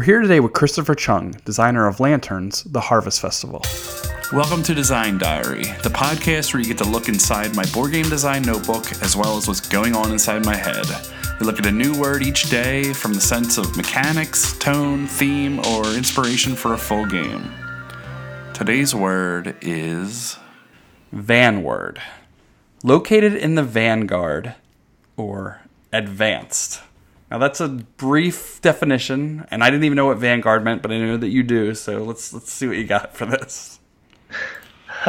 We're here today with Christopher Chung, designer of Lanterns, the Harvest Festival. Welcome to Design Diary, the podcast where you get to look inside my board game design notebook as well as what's going on inside my head. We look at a new word each day from the sense of mechanics, tone, theme, or inspiration for a full game. Today's word is... Vanward. Located in the Vanguard, or advanced. Now that's a brief definition, and I didn't even know what Vanguard meant, but I know that you do, so let's see what you got for this.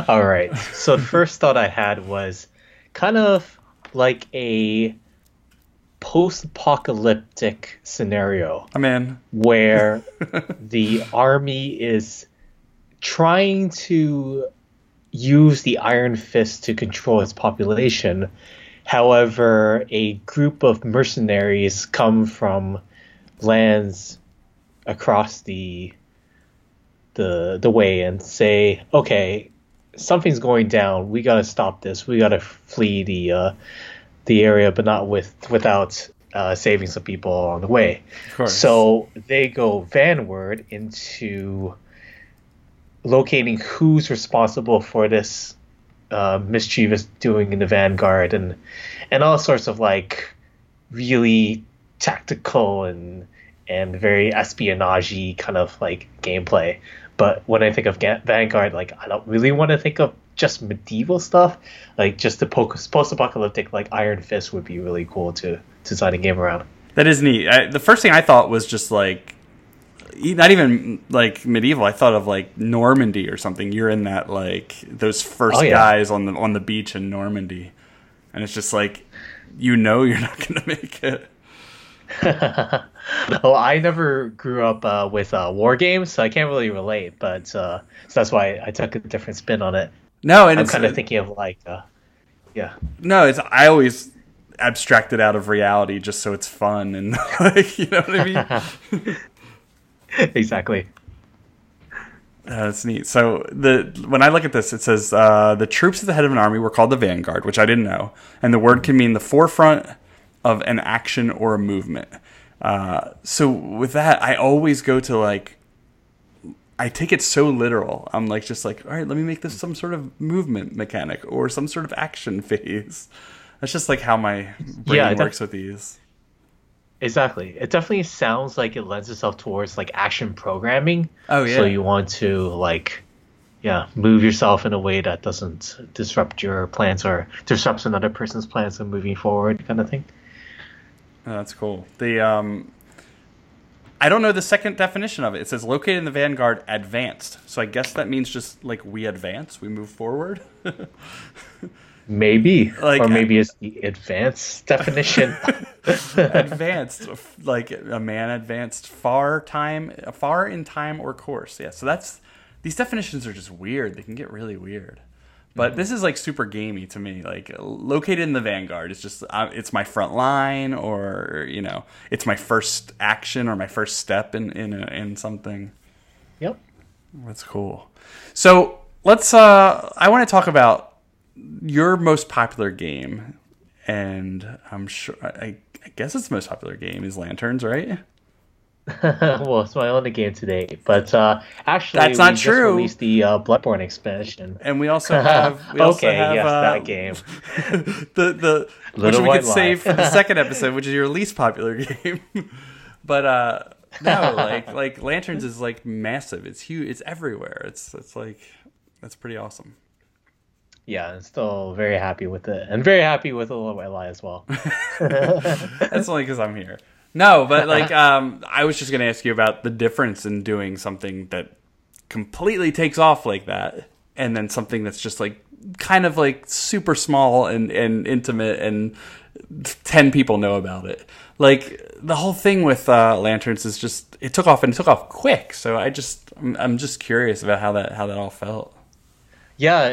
All right. So the first thought I had was kind of like a post-apocalyptic scenario. I'm in. Where the army is trying to use the Iron Fist to control its population. However, a group of mercenaries come from lands across the way and say, okay, something's going down. We got to stop this. We got to flee the area, but not without saving some people along the way. So they go vanward into locating who's responsible for this mischievous doing in the Vanguard and all sorts of like really tactical and very espionage-y kind of like gameplay. But when I think of Vanguard, like I don't really want to think of just medieval stuff. Like just the post-apocalyptic like Iron Fist would be really cool to design a game around. That is neat. The first thing I thought was just like not even like medieval. I thought of like Normandy or something. You're in that like those first guys on the beach in Normandy, and it's just like you're not gonna make it. Well, I never grew up with war games, so I can't really relate. But so that's why I took a different spin on it. No, and I'm kind of thinking of like, No, I always abstract it out of reality just so it's fun and like you know what I mean. Exactly. That's neat. So when I look at this, it says the troops at the head of an army were called the Vanguard, which I didn't know. And the word can mean the forefront of an action or a movement. So with that, I always go to like, I take it so literal. I'm like, just like, all right, let me make this some sort of movement mechanic or some sort of action phase. That's just like how my brain works with these. Exactly. It definitely sounds like it lends itself towards like action programming. Oh yeah. So you want to like, move yourself in a way that doesn't disrupt your plans or disrupts another person's plans of moving forward, kind of thing. Oh, that's cool. The I don't know the second definition of it. It says located in the Vanguard, advanced. So I guess that means just like we advance, we move forward. Maybe, like, or maybe it's the advanced definition. Advanced, like a man advanced far in time or course. Yeah, so these definitions are just weird. They can get really weird. But this is like super gamey to me. Like located in the Vanguard, it's just it's my front line, or you know, it's my first action or my first step in something. Yep, that's cool. So let's. I want to talk about your most popular game, and I'm sure I guess it's the most popular game is Lanterns, right? Well, it's my only game today, but actually that's not true. Just released the Bloodborne Expansion, and we also have that game, the Little White Lie, which we could save for the second episode, which is your least popular game. But no, like Lanterns is like massive. It's huge. It's everywhere. It's like that's pretty awesome. Yeah, I'm still very happy with it. And very happy with Little White Lie as well. That's only because I'm here. No, but like, I was just going to ask you about the difference in doing something that completely takes off like that, and then something that's just like kind of like super small and intimate, and 10 people know about it. Like the whole thing with Lanterns is just it took off, and it took off quick. So I'm just curious about how that all felt. Yeah,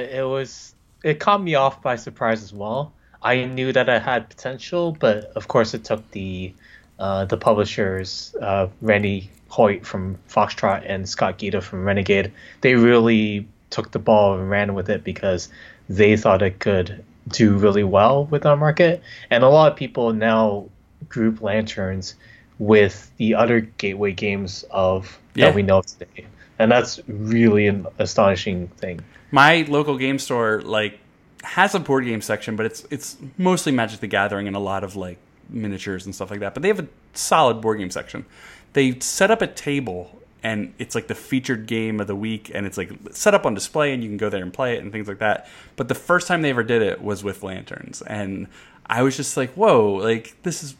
It caught me off by surprise as well. I knew that I had potential, but of course it took the publishers, Randy Hoyt from Foxtrot and Scott Gita from Renegade. They really took the ball and ran with it because they thought it could do really well with our market. And a lot of people now group Lanterns with the other gateway games of that we know of today. And that's really an astonishing thing. My local game store like has a board game section, but it's mostly Magic the Gathering and a lot of like miniatures and stuff like that. But they have a solid board game section. They set up a table and it's like the featured game of the week, and it's like set up on display and you can go there and play it and things like that. But the first time they ever did it was with Lanterns, and I was just like, whoa, like this is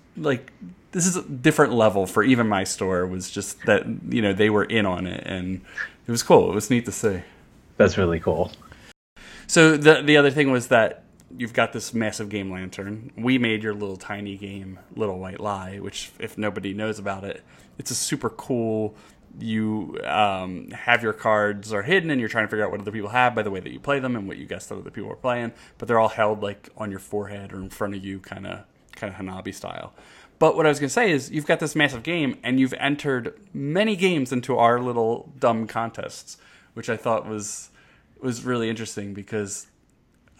a different level for even my store. It was just that, you know, they were in on it, and it was cool. It was neat to see. That's really cool. So the other thing was that you've got this massive game Lantern. We made your little tiny game, Little White Lie, which if nobody knows about it, it's a super cool, you have your cards are hidden and you're trying to figure out what other people have by the way that you play them and what you guess that other people are playing, but they're all held like on your forehead or in front of you, kind of Hanabi style. But what I was going to say is you've got this massive game and you've entered many games into our little dumb contests, which I thought was really interesting because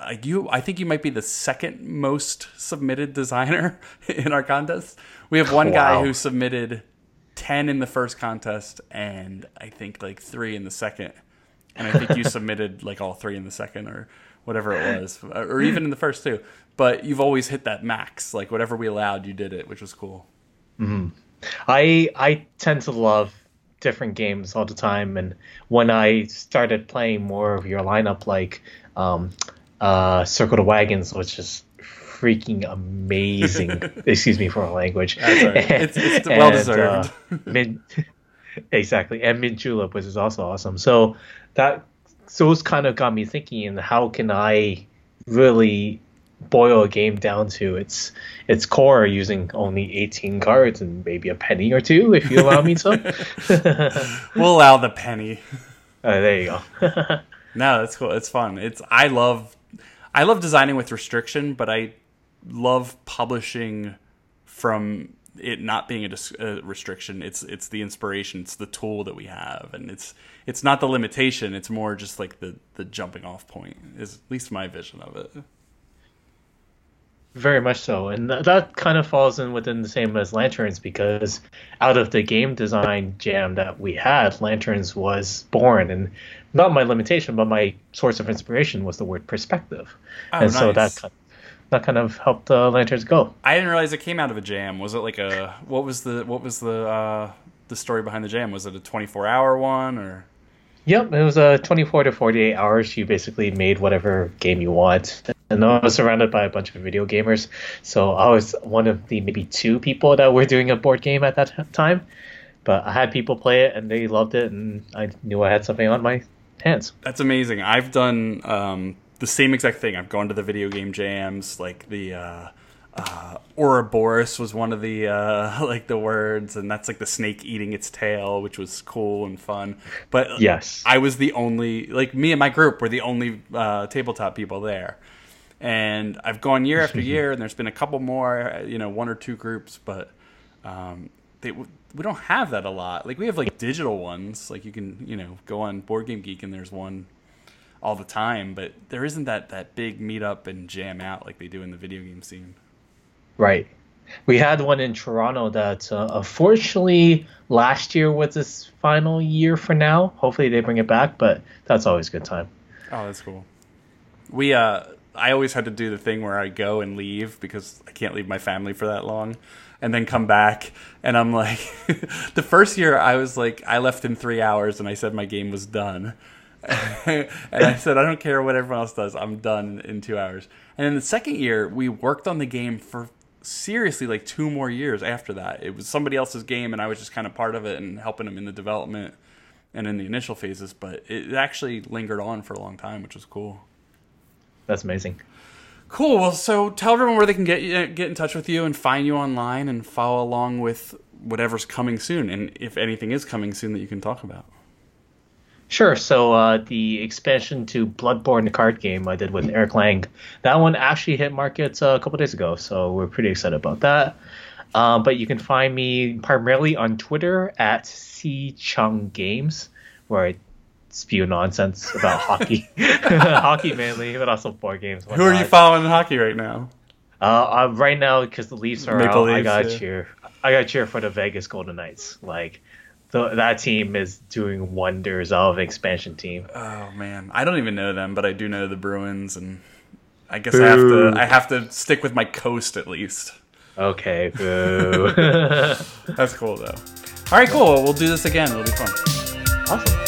I think you might be the second most submitted designer in our contest. We have one guy who submitted 10 in the first contest and I think like 3 in the second. And I think you submitted like all 3 in the second or whatever it was, or even in the first 2. But you've always hit that max. Like whatever we allowed, you did it, which was cool. Mm-hmm. I tend to love different games all the time. And when I started playing more of your lineup, like Circle the Wagons, which is freaking amazing. Excuse me for my language. That's all right. It's well deserved. Exactly. And Mint Julep, which is also awesome. So those kind of got me thinking, and how can I really boil a game down to its core using only 18 cards and maybe a penny or two, if you allow me some. We'll allow the penny. There you go. No, that's cool. It's fun. I love designing with restriction, but I love publishing from it not being a restriction. It's the inspiration. It's the tool that we have, and it's not the limitation. It's more just like the jumping off point is at least my vision of it. Very much so, and that kind of falls in within the same as Lanterns, because out of the game design jam that we had, Lanterns was born, and not my limitation, but my source of inspiration was the word perspective. Oh, and nice. So that kind of helped Lanterns go. I didn't realize it came out of a jam. Was it like a what was the story behind the jam? Was it a 24-hour one or? Yep, it was a 24 to 48 hours. You basically made whatever game you want. And I was surrounded by a bunch of video gamers, so I was one of the maybe 2 people that were doing a board game at that time. But I had people play it, and they loved it, and I knew I had something on my hands. That's amazing. I've done the same exact thing. I've gone to the video game jams, like the Ouroboros was one of the like the words, and that's like the snake eating its tail, which was cool and fun. But yes, I was the only, like me and my group were the only tabletop people there. And I've gone year after year, and there's been a couple more, you know, 1 or 2 groups, but we don't have that a lot. Like we have like digital ones, like you can, you know, go on Board Game Geek and there's one all the time, but there isn't that big meet up and jam out like they do in the video game scene. Right. We had one in Toronto that unfortunately last year was this final year for now. Hopefully they bring it back, but that's always a good time. Oh, that's cool. We I always had to do the thing where I go and leave because I can't leave my family for that long and then come back. And I'm like, the first year I was like, I left in 3 hours and I said my game was done. And I said, I don't care what everyone else does. I'm done in 2 hours. And then the second year we worked on the game for seriously like 2 more years after that. It was somebody else's game and I was just kind of part of it and helping them in the development and in the initial phases. But it actually lingered on for a long time, which was cool. That's amazing. Cool. Well, so tell everyone where they can get in touch with you and find you online and follow along with whatever's coming soon, and if anything is coming soon that you can talk about. Sure. So the expansion to Bloodborne, the card game I did with Eric Lang, that one actually hit markets a couple days ago, so we're pretty excited about that. But you can find me primarily on Twitter at @CchungGames, where I spew nonsense about hockey. Hockey mainly, but also board games. Who are you following in hockey right now? Right now, because the Leafs are Maple out, Leafs, I got yeah. cheer. I I got to cheer for the Vegas Golden Knights. Like, that team is doing wonders of expansion team. Oh man, I don't even know them, but I do know the Bruins, and I guess I have to stick with my coast at least. Okay, boo. That's cool though. All right, cool. We'll do this again. It'll be fun. Awesome.